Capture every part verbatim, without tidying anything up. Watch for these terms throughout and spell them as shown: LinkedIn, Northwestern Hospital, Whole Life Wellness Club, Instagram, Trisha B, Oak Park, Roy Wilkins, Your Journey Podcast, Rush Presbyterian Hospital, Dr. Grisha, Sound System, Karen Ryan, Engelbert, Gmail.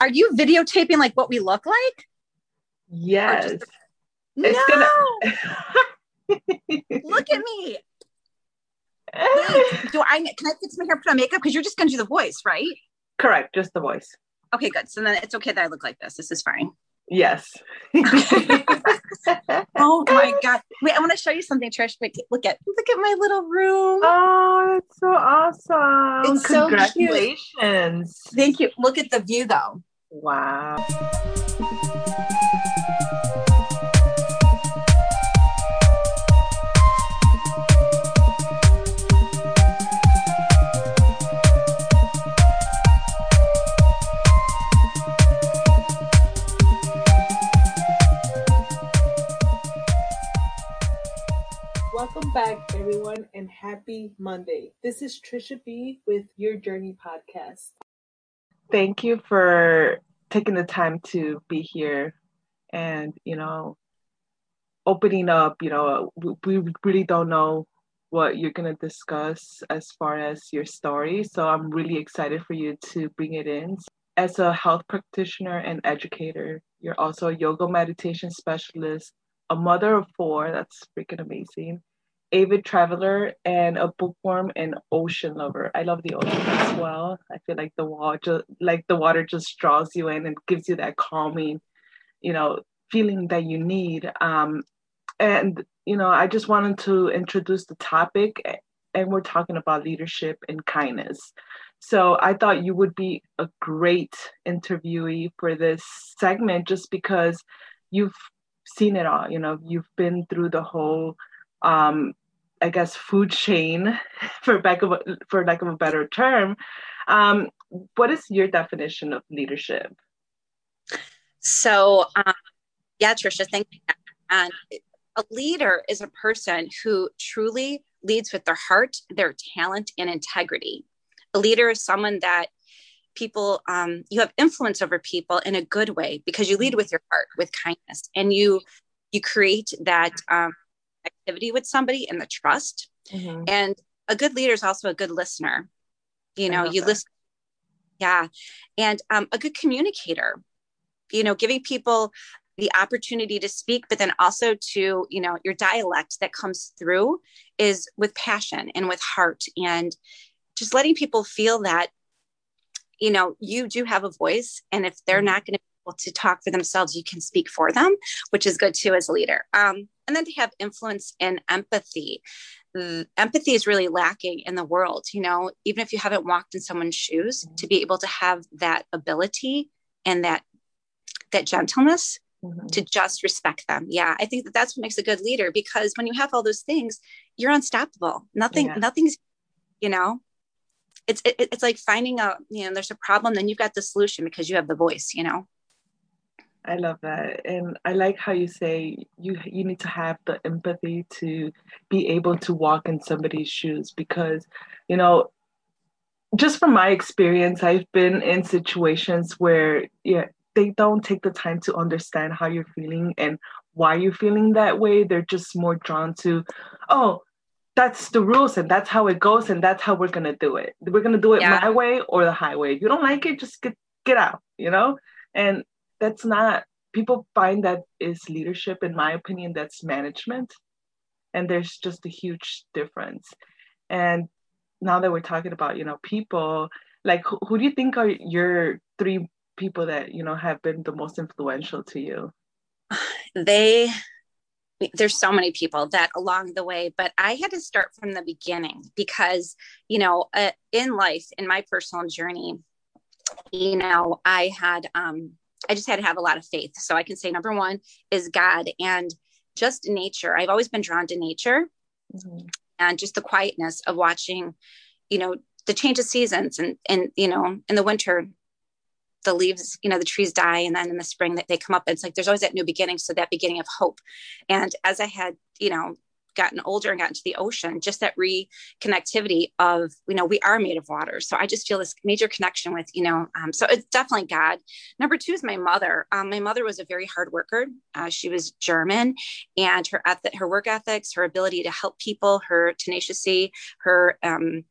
Are you videotaping like what we look like? Yes. Just... It's no. Gonna... Look at me. Wait, do I, can I fix my hair, put on makeup? Because you're just going to do the voice, right? Correct. Just the voice. Okay, good. So then it's okay that I look like this. This is fine. Yes. Okay. Oh my God. Wait, I want to show you something, Trish. Wait, look at, look at my little room. Oh, that's so awesome. It's Congratulations. Congratulations. Thank you. Look at the view though. Wow. Welcome back, everyone, and happy Monday. This is Trisha B with Your Journey Podcast. Thank you for taking the time to be here and, you know, opening up. You know, we really don't know what you're going to discuss as far as your story, so I'm really excited for you to bring it in. As a health practitioner and educator, you're also a yoga meditation specialist, a mother of four, that's freaking amazing, avid traveler, and a bookworm and ocean lover. I love the ocean as well. I feel like the water, like the water just draws you in and gives you that calming, you know, feeling that you need. Um, and, you know, I just wanted to introduce the topic, and we're talking about leadership and kindness. So I thought you would be a great interviewee for this segment just because you've seen it all. You know, you've been through the whole, um, I guess, food chain, for back of a, for lack of a better term. Um, what is your definition of leadership? So, um, yeah, Trisha, thank you. And a leader is a person who truly leads with their heart, their talent, and integrity. A leader is someone that people, um, you have influence over people in a good way because you lead with your heart, with kindness, and you, you create that um, activity with somebody and the trust. Mm-hmm. And a good leader is also a good listener. You know, you that. listen. Yeah. And um, a good communicator, you know, giving people the opportunity to speak, but then also to, you know, your dialect that comes through is with passion and with heart, and just letting people feel that, you know, you do have a voice, and if they're not going to be able to talk for themselves, you can speak for them, which is good too as a leader. Um, and then to have influence and empathy. Empathy is really lacking in the world. You know, even if you haven't walked in someone's shoes, mm-hmm. to be able to have that ability and that, that gentleness mm-hmm. to just respect them. Yeah. I think that that's what makes a good leader, because when you have all those things, you're unstoppable. Nothing, yeah. nothing's, you know, It's it, it's like finding out, you know, there's a problem, then you've got the solution because you have the voice, you know? I love that. And I like how you say you you need to have the empathy to be able to walk in somebody's shoes, because, you know, just from my experience, I've been in situations where yeah, they don't take the time to understand how you're feeling and why you're feeling that way. They're just more drawn to, oh, that's the rules and that's how it goes. And that's how we're going to do it. We're going to do it yeah. my way or the highway. If you don't like it, just get, get out, you know? And that's not, people find that is leadership. In my opinion, that's management. And there's just a huge difference. And now that we're talking about, you know, people, like, who, who do you think are your three people that, you know, have been the most influential to you? They... There's so many people that along the way, but I had to start from the beginning because, you know, uh, in life, in my personal journey, you know, I had, um, I just had to have a lot of faith. So I can say, number one is God and just nature. I've always been drawn to nature mm-hmm. and just the quietness of watching, you know, the change of seasons and, and, you know, in the winter, the leaves, you know, the trees die. And then in the spring that they come up, it's like, there's always that new beginning. So that beginning of hope. And as I had, you know, gotten older and gotten to the ocean, just that reconnectivity of, you know, we are made of water. So I just feel this major connection with, you know, um, so it's definitely God. Number two is my mother. Um, my mother was a very hard worker. Uh, she was German, and her ethic, her work ethics, her ability to help people, her tenacity, her, um,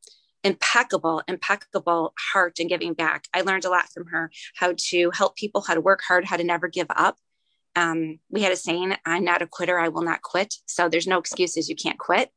impeccable, impeccable heart and giving back. I learned a lot from her, how to help people, how to work hard, how to never give up. Um, we had a saying, I'm not a quitter. I will not quit. So there's no excuses. You can't quit.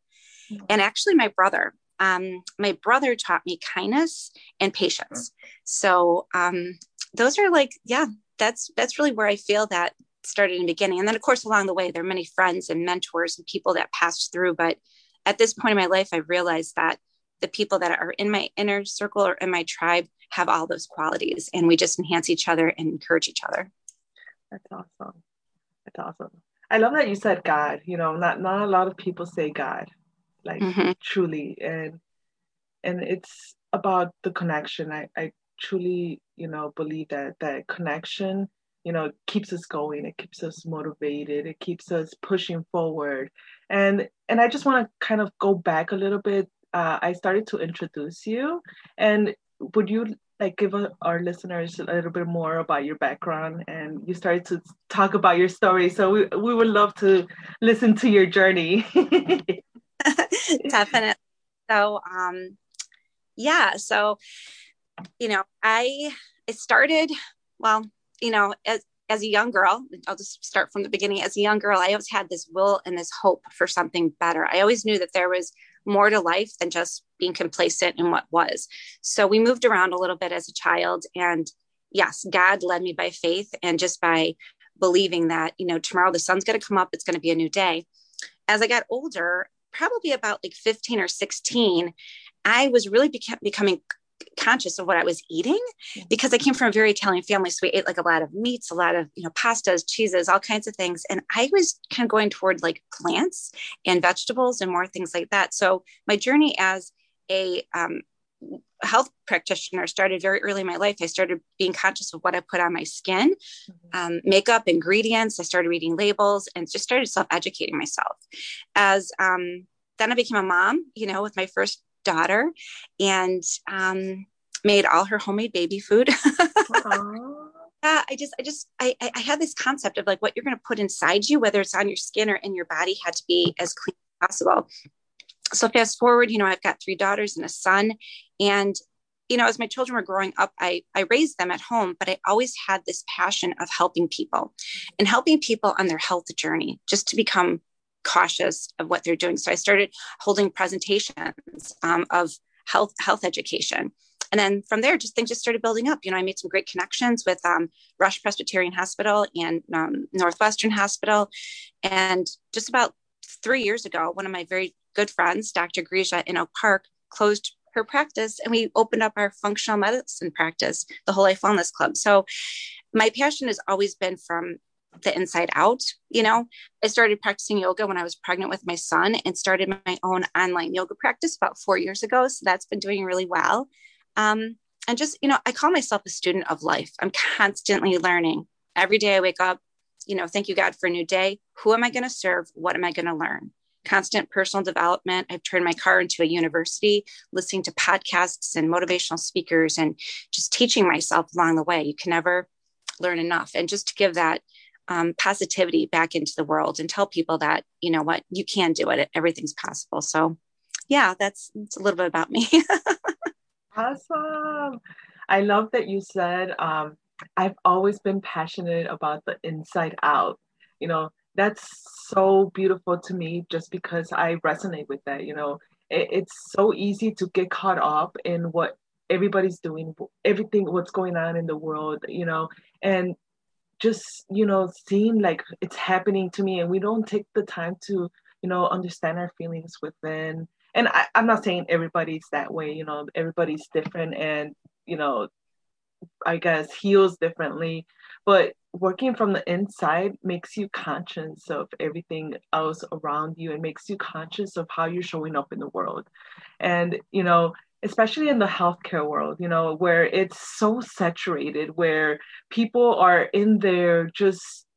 Mm-hmm. And actually my brother, um, my brother taught me kindness and patience. Mm-hmm. So, um, those are like, yeah, that's, that's really where I feel that started in the beginning. And then of course, along the way, there are many friends and mentors and people that passed through. But at this point in my life, I realized that the people that are in my inner circle or in my tribe have all those qualities, and we just enhance each other and encourage each other. That's awesome. That's awesome. I love that you said God. You know, not, not a lot of people say God, like mm-hmm. truly. And, and it's about the connection. I, I truly, you know, believe that that connection, you know, keeps us going. It keeps us motivated. It keeps us pushing forward. And, and I just want to kind of go back a little bit. Uh, I started to introduce you, and would you like give a, our listeners a little bit more about your background? And you started to talk about your story. So we, we would love to listen to your journey. Definitely. So, um, yeah, so, you know, I, it started, well, you know, as, as a young girl, I'll just start from the beginning. As a young girl, I always had this will and this hope for something better. I always knew that there was more to life than just being complacent in what was. So we moved around a little bit as a child, and yes, God led me by faith and just by believing that, you know, tomorrow the sun's going to come up. It's going to be a new day. As I got older, probably about like fifteen or sixteen, I was really beca- becoming conscious of what I was eating, because I came from a very Italian family. So we ate like a lot of meats, a lot of, you know, pastas, cheeses, all kinds of things. And I was kind of going toward like plants and vegetables and more things like that. So my journey as a um, health practitioner started very early in my life. I started being conscious of what I put on my skin, mm-hmm. um, makeup, ingredients. I started reading labels and just started self-educating myself. As um, then I became a mom, you know, with my first daughter, and um, made all her homemade baby food. yeah, I just, I just, I, I had this concept of like what you're going to put inside you, whether it's on your skin or in your body, had to be as clean as possible. So fast forward, you know, I've got three daughters and a son, and, you know, as my children were growing up, I, I raised them at home, but I always had this passion of helping people and helping people on their health journey, just to become cautious of what they're doing. So I started holding presentations um, of health, health education. And then from there, just things just started building up. You know, I made some great connections with um, Rush Presbyterian Hospital and um, Northwestern Hospital. And just about three years ago, one of my very good friends, Doctor Grisha in Oak Park, closed her practice, and we opened up our functional medicine practice, the Whole Life Wellness Club. So my passion has always been from the inside out. You know, I started practicing yoga when I was pregnant with my son, and started my own online yoga practice about four years ago. So that's been doing really well. Um, and just, you know, I call myself a student of life. I'm constantly learning. Every day I wake up, you know, thank you God for a new day. Who am I going to serve? What am I going to learn? Constant personal development. I've turned my car into a university, listening to podcasts and motivational speakers, and just teaching myself along the way. You can never learn enough. And just to give that Um, positivity back into the world and tell people that, you know what, you can do it. Everything's possible. So yeah, that's, that's a little bit about me. Awesome. I love that you said, um, I've always been passionate about the inside out. You know, that's so beautiful to me, just because I resonate with that. You know, it, it's so easy to get caught up in what everybody's doing, everything, what's going on in the world, you know, and just, you know, seem like it's happening to me, and we don't take the time to, you know, understand our feelings within. And I, I'm not saying everybody's that way, you know, everybody's different, and, you know, I guess heals differently, but working from the inside makes you conscious of everything else around you, and makes you conscious of how you're showing up in the world. And, you know, especially in the healthcare world, you know, where it's so saturated, where people are in there just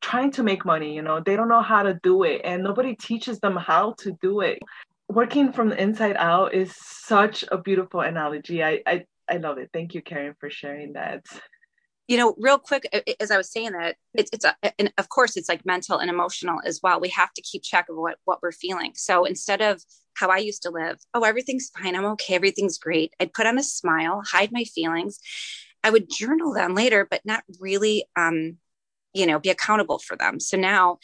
trying to make money, you know, they don't know how to do it, and nobody teaches them how to do it. Working from the inside out is such a beautiful analogy. I, I, I love it. Thank you, Karen, for sharing that. You know, real quick, as I was saying that, it's, it's a, and of course, it's like mental and emotional as well. We have to keep track of what, what we're feeling. So instead of how I used to live. Oh, everything's fine. I'm okay. Everything's great. I'd put on a smile, hide my feelings. I would journal them later, but not really, um, you know, be accountable for them. So now,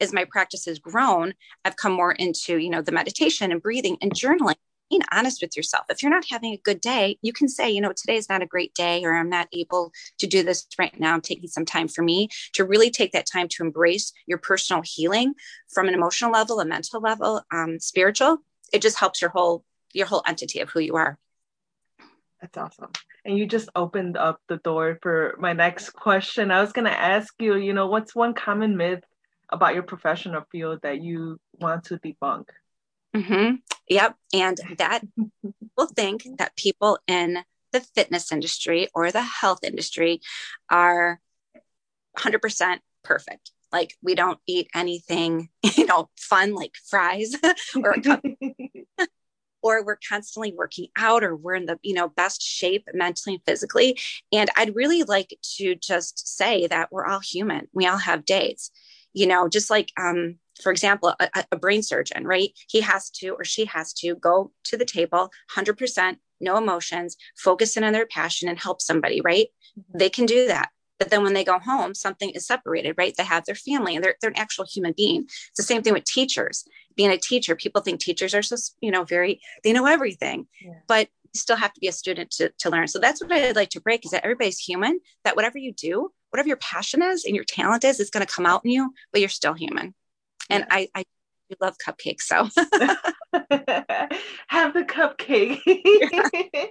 as my practice has grown, I've come more into, you know, the meditation and breathing and journaling, being honest with yourself. If you're not having a good day, you can say, you know, today's not a great day, or I'm not able to do this right now. I'm taking some time for me to really take that time to embrace your personal healing from an emotional level, a mental level, um, spiritual. It just helps your whole, your whole entity of who you are. That's awesome. And you just opened up the door for my next question. I was going to ask you, you know, what's one common myth about your profession or field that you want to debunk? Mm-hmm. Yep. And that people think that people in the fitness industry or the health industry are one hundred percent perfect. Like, we don't eat anything, you know, fun, like fries or a cup, or we're constantly working out, or we're in the, you know, best shape mentally and physically. And I'd really like to just say that we're all human. We all have days. You know, just like, um, for example, a, a brain surgeon, right? He has to, or she has to go to the table, one hundred percent, no emotions, focus in on their passion and help somebody, right? Mm-hmm. They can do that. But then when they go home, something is separated, right? They have their family and they're, they're an actual human being. It's the same thing with teachers. Being a teacher, people think teachers are so, you know, very, they know everything, yeah. But you still have to be a student to, to learn. So that's what I'd like to break, is that everybody's human, that whatever you do, whatever your passion is and your talent is, it's going to come out in you, but you're still human. And yeah. I, I love cupcakes. So have the cupcake. Yeah.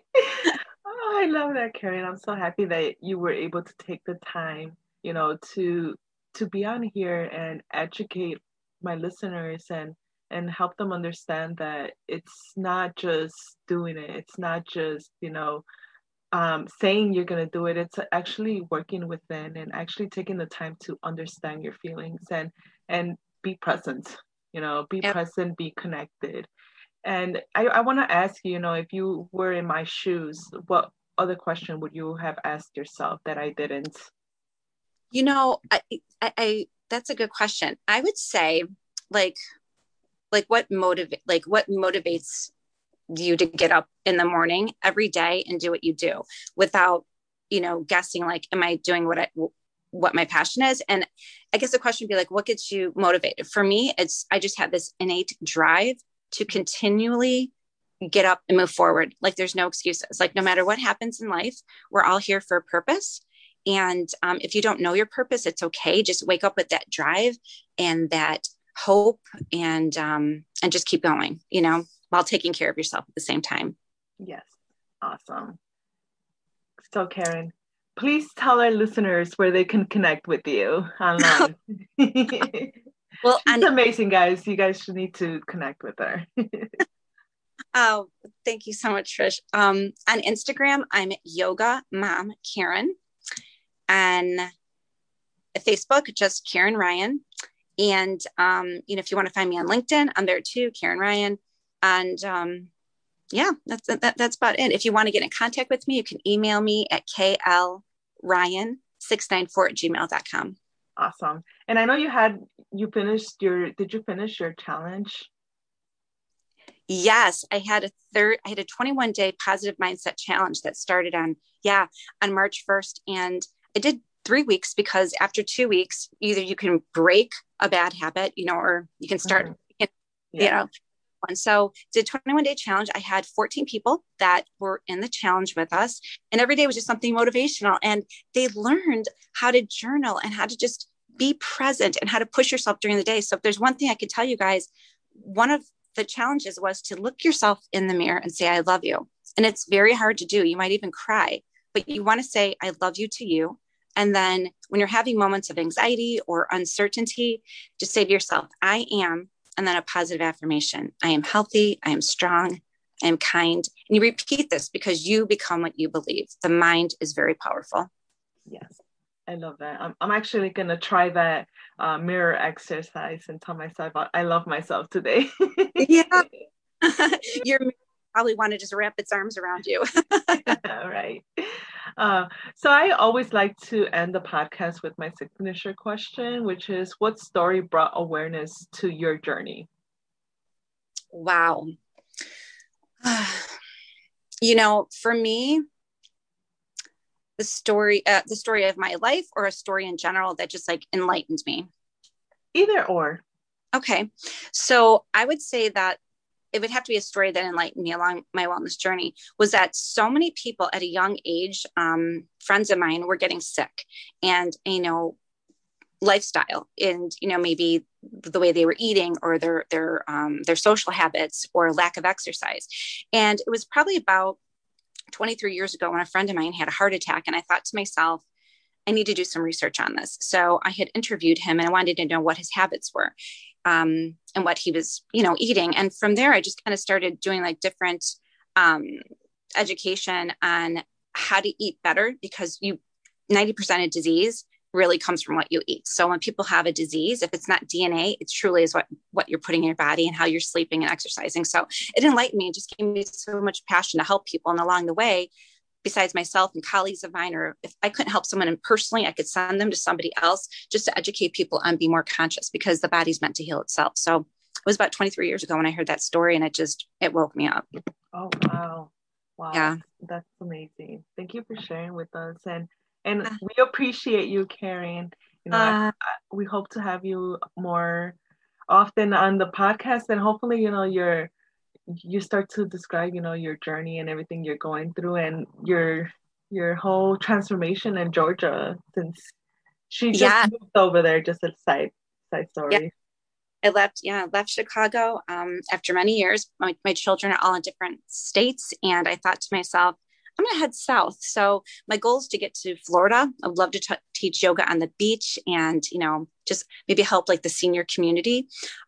Oh, I love that, Karen. I'm so happy that you were able to take the time, you know, to, to be on here and educate my listeners and, and help them understand that it's not just doing it. It's not just, you know, Um, saying you're going to do it. It's actually working within and actually taking the time to understand your feelings and, and be present, you know, be yep. present, be connected. And I, I want to ask you, you know, if you were in my shoes, what other question would you have asked yourself that I didn't? You know, I, I, I that's a good question. I would say like, like what motivate, like what motivates you to get up in the morning every day and do what you do without, you know, guessing, like, am I doing what I, what my passion is? And I guess the question would be like, what gets you motivated? For me, it's, I just have this innate drive to continually get up and move forward. Like, there's no excuses. Like, no matter what happens in life, we're all here for a purpose. And um, if you don't know your purpose, it's okay. Just wake up with that drive and that hope and, um, and just keep going, you know, while taking care of yourself at the same time. Yes. Awesome. So Karen, please tell our listeners where they can connect with you online. Well, it's amazing, guys. You guys should need to connect with her. Oh, thank you so much, Trish. Um, on Instagram, I'm Yoga Mom Karen, and Facebook, just Karen Ryan. And, um, you know, if you want to find me on LinkedIn, I'm there too, Karen Ryan. And um, yeah, that's, that, that's about it. If you want to get in contact with me, you can email me at k l ryan six nine four at gmail dot com. Awesome. And I know you had, you finished your, did you finish your challenge? Yes. I had a third, I had a twenty-one day positive mindset challenge that started on, yeah, on March first. And I did three weeks because after two weeks, either you can break a bad habit, you know, or you can start, mm-hmm. you know, yeah. you know And so did twenty-one day challenge. I had fourteen people that were in the challenge with us, and every day was just something motivational, and they learned how to journal and how to just be present and how to push yourself during the day. So if there's one thing I could tell you guys, one of the challenges was to look yourself in the mirror and say, I love you. And it's very hard to do. You might even cry, but you want to say, I love you to you. And then when you're having moments of anxiety or uncertainty, just say to yourself, I am. And then a positive affirmation. I am healthy. I am strong. I am kind. And you repeat this because you become what you believe. The mind is very powerful. Yes. I love that. I'm, I'm actually going to try that uh, mirror exercise and tell myself, I love myself today. Yeah. Your mirror probably want to just wrap its arms around you. All right. Uh, so I always like to end the podcast with my signature question, which is, what story brought awareness to your journey? wow. You know, for me, the story, uh, the story of my life, or a story in general that just like enlightened me? Either or. Okay. So I would say that it would have to be a story that enlightened me along my wellness journey, was that so many people at a young age, um, friends of mine, were getting sick, and, you know, lifestyle and, you know, maybe the way they were eating, or their, their, um, their social habits, or lack of exercise. And it was probably about twenty-three years ago when a friend of mine had a heart attack, and I thought to myself, I need to do some research on this. So I had interviewed him, and I wanted to know what his habits were, um, and what he was, you know, eating. And from there, I just kind of started doing like different, um, education on how to eat better, because you, ninety percent of disease really comes from what you eat. So when people have a disease, if it's not D N A, it truly is what, what you're putting in your body and how you're sleeping and exercising. So it enlightened me. It just gave me so much passion to help people. And along the way, besides myself and colleagues of mine, or if I couldn't help someone personally, I could send them to somebody else just to educate people and be more conscious, because the body's meant to heal itself. So it was about twenty-three years ago when I heard that story, and it just, it woke me up. Oh, wow. Wow. Yeah. That's amazing. Thank you for sharing with us. And And we appreciate you, Karen. You know, uh, we hope to have you more often on the podcast, and hopefully, you know, your you start to describe, you know, your journey and everything you're going through, and your your whole transformation in Georgia, since she just yeah. moved over there. Just a side side story. Yeah. I left, yeah, left Chicago um, after many years. My, my children are all in different states, and I thought to myself, I'm going to head south. So my goal is to get to Florida. I'd love to t- teach yoga on the beach, and, you know, just maybe help like the senior community,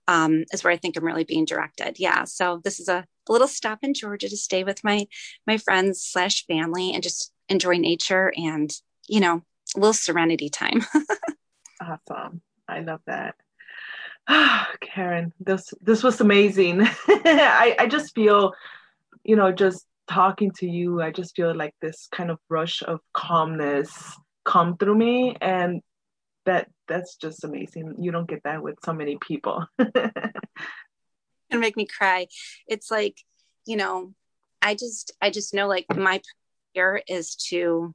um, is where I think I'm really being directed. Yeah. So this is a, a little stop in Georgia to stay with my, my friends slash family and just enjoy nature and, you know, a little serenity time. Awesome. I love that. Oh, Karen, this, this was amazing. I, I just feel, you know, just talking to you, I just feel like this kind of rush of calmness come through me, and that that's just amazing. You don't get that with so many people. It'll make me cry. It's like, you know, I just I just know like my prayer is to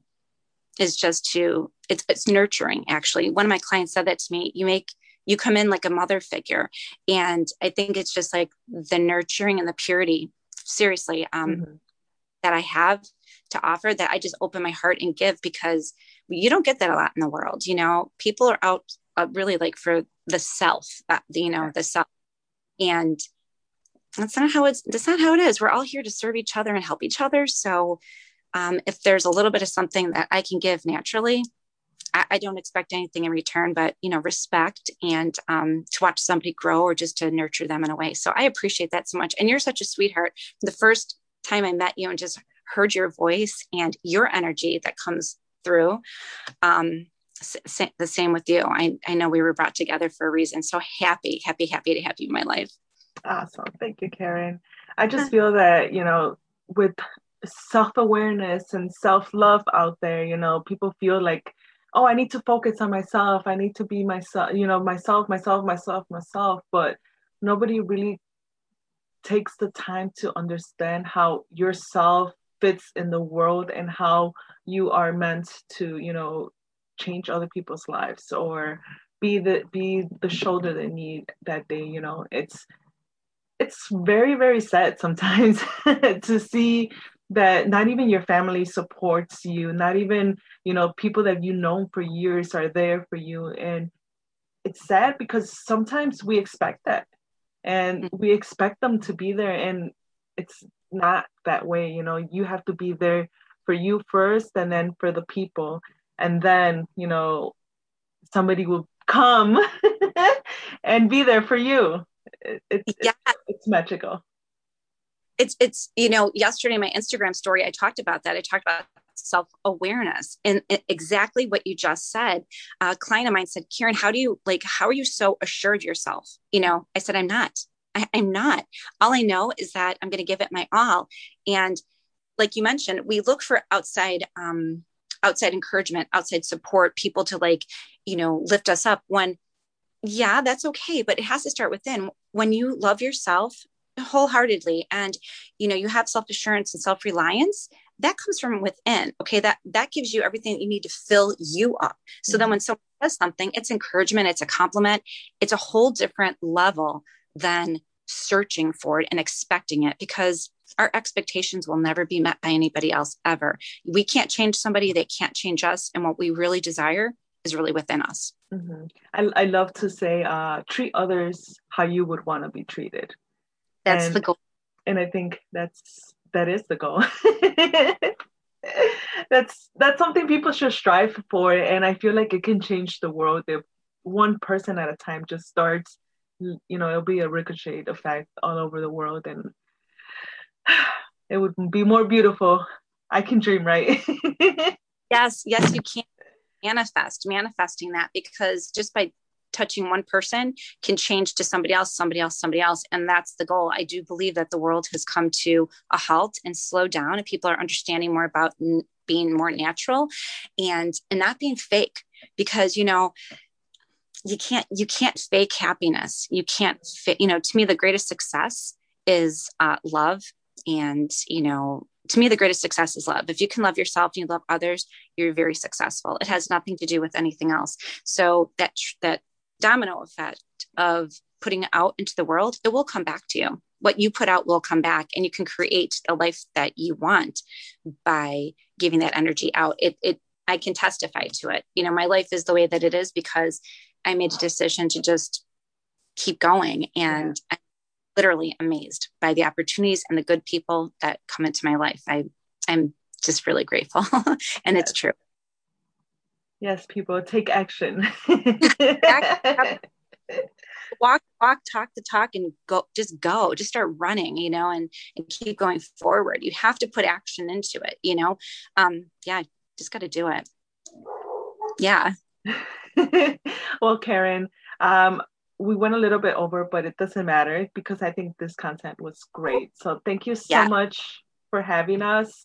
is just to it's it's nurturing. Actually, one of my clients said that to me. You make you come in like a mother figure, and I think it's just like the nurturing and the purity. Seriously, um. Mm-hmm. that I have to offer, that I just open my heart and give, because you don't get that a lot in the world. You know, people are out uh, really like for the self, uh, you know, the self. And that's not how it's, that's not how it is. We're all here to serve each other and help each other. So um, if there's a little bit of something that I can give naturally, I, I don't expect anything in return, but, you know, respect, and um, to watch somebody grow, or just to nurture them in a way. So I appreciate that so much. And you're such a sweetheart. The first time I met you and just heard your voice and your energy that comes through. Um, sa- the same with you. I, I know we were brought together for a reason. So happy, happy, happy to have you in my life. Awesome. Thank you, Karen. I just feel that, you know, with self-awareness and self-love out there, you know, people feel like, oh, I need to focus on myself. I need to be myself, you know, myself, myself, myself, myself, but nobody really takes the time to understand how yourself fits in the world and how you are meant to, you know, change other people's lives, or be the be the shoulder they need that day. You know, it's it's very, very sad sometimes to see that not even your family supports you, not even, you know, people that you've known for years are there for you. And it's sad because sometimes we expect that. And we expect them to be there, and it's not that way. You know, you have to be there for you first, and then for the people, and then, you know, somebody will come and be there for you. It's, yeah. it's it's magical. It's it's you know, yesterday in my Instagram story, I talked about that. I talked about self-awareness and exactly what you just said. A client of mine said, Karen, how do you like, how are you so assured of yourself? You know, I said, I'm not, I, I'm not, all I know is that I'm going to give it my all. And like you mentioned, we look for outside, um, outside encouragement, outside support, people to like, you know, lift us up when, yeah, that's okay. But it has to start within. When you love yourself, wholeheartedly. And, you know, you have self-assurance and self-reliance that comes from within. Okay. That, that gives you everything that you need to fill you up. So mm-hmm. then when someone does something, it's encouragement, it's a compliment. It's a whole different level than searching for it and expecting it, because our expectations will never be met by anybody else ever. We can't change somebody. They can't change us. And what we really desire is really within us. Mm-hmm. I, I love to say, uh, treat others how you would want to be treated. That's and, the goal. And I think that's, that is the goal. that's, that's something people should strive for. And I feel like it can change the world if one person at a time just starts, you know, it'll be a ricochet effect all over the world. And it would be more beautiful. I can dream, right? Yes. Yes, you can manifest, manifesting that, because just by touching one person can change to somebody else, somebody else, somebody else. And that's the goal. I do believe that the world has come to a halt and slow down, and people are understanding more about n- being more natural and, and not being fake, because, you know, you can't, you can't fake happiness. You can't fit, you know, to me, the greatest success is uh, love. And, you know, to me, the greatest success is love. If you can love yourself and you love others, you're very successful. It has nothing to do with anything else. So that, that, domino effect of putting out into the world, it will come back to you. What you put out will come back, and you can create the life that you want by giving that energy out. It, it, I can testify to it. You know, my life is the way that it is because I made a decision to just keep going, and yeah. I'm literally amazed by the opportunities and the good people that come into my life. I, I'm just really grateful, and yes. It's true. Yes, people, take action. walk, walk, talk the talk, and go, just go, just start running, you know, and, and keep going forward. You have to put action into it, you know? Um, yeah, just got to do it. Yeah. Well, Karen, um, we went a little bit over, but it doesn't matter because I think this content was great. So thank you so yeah. much for having us.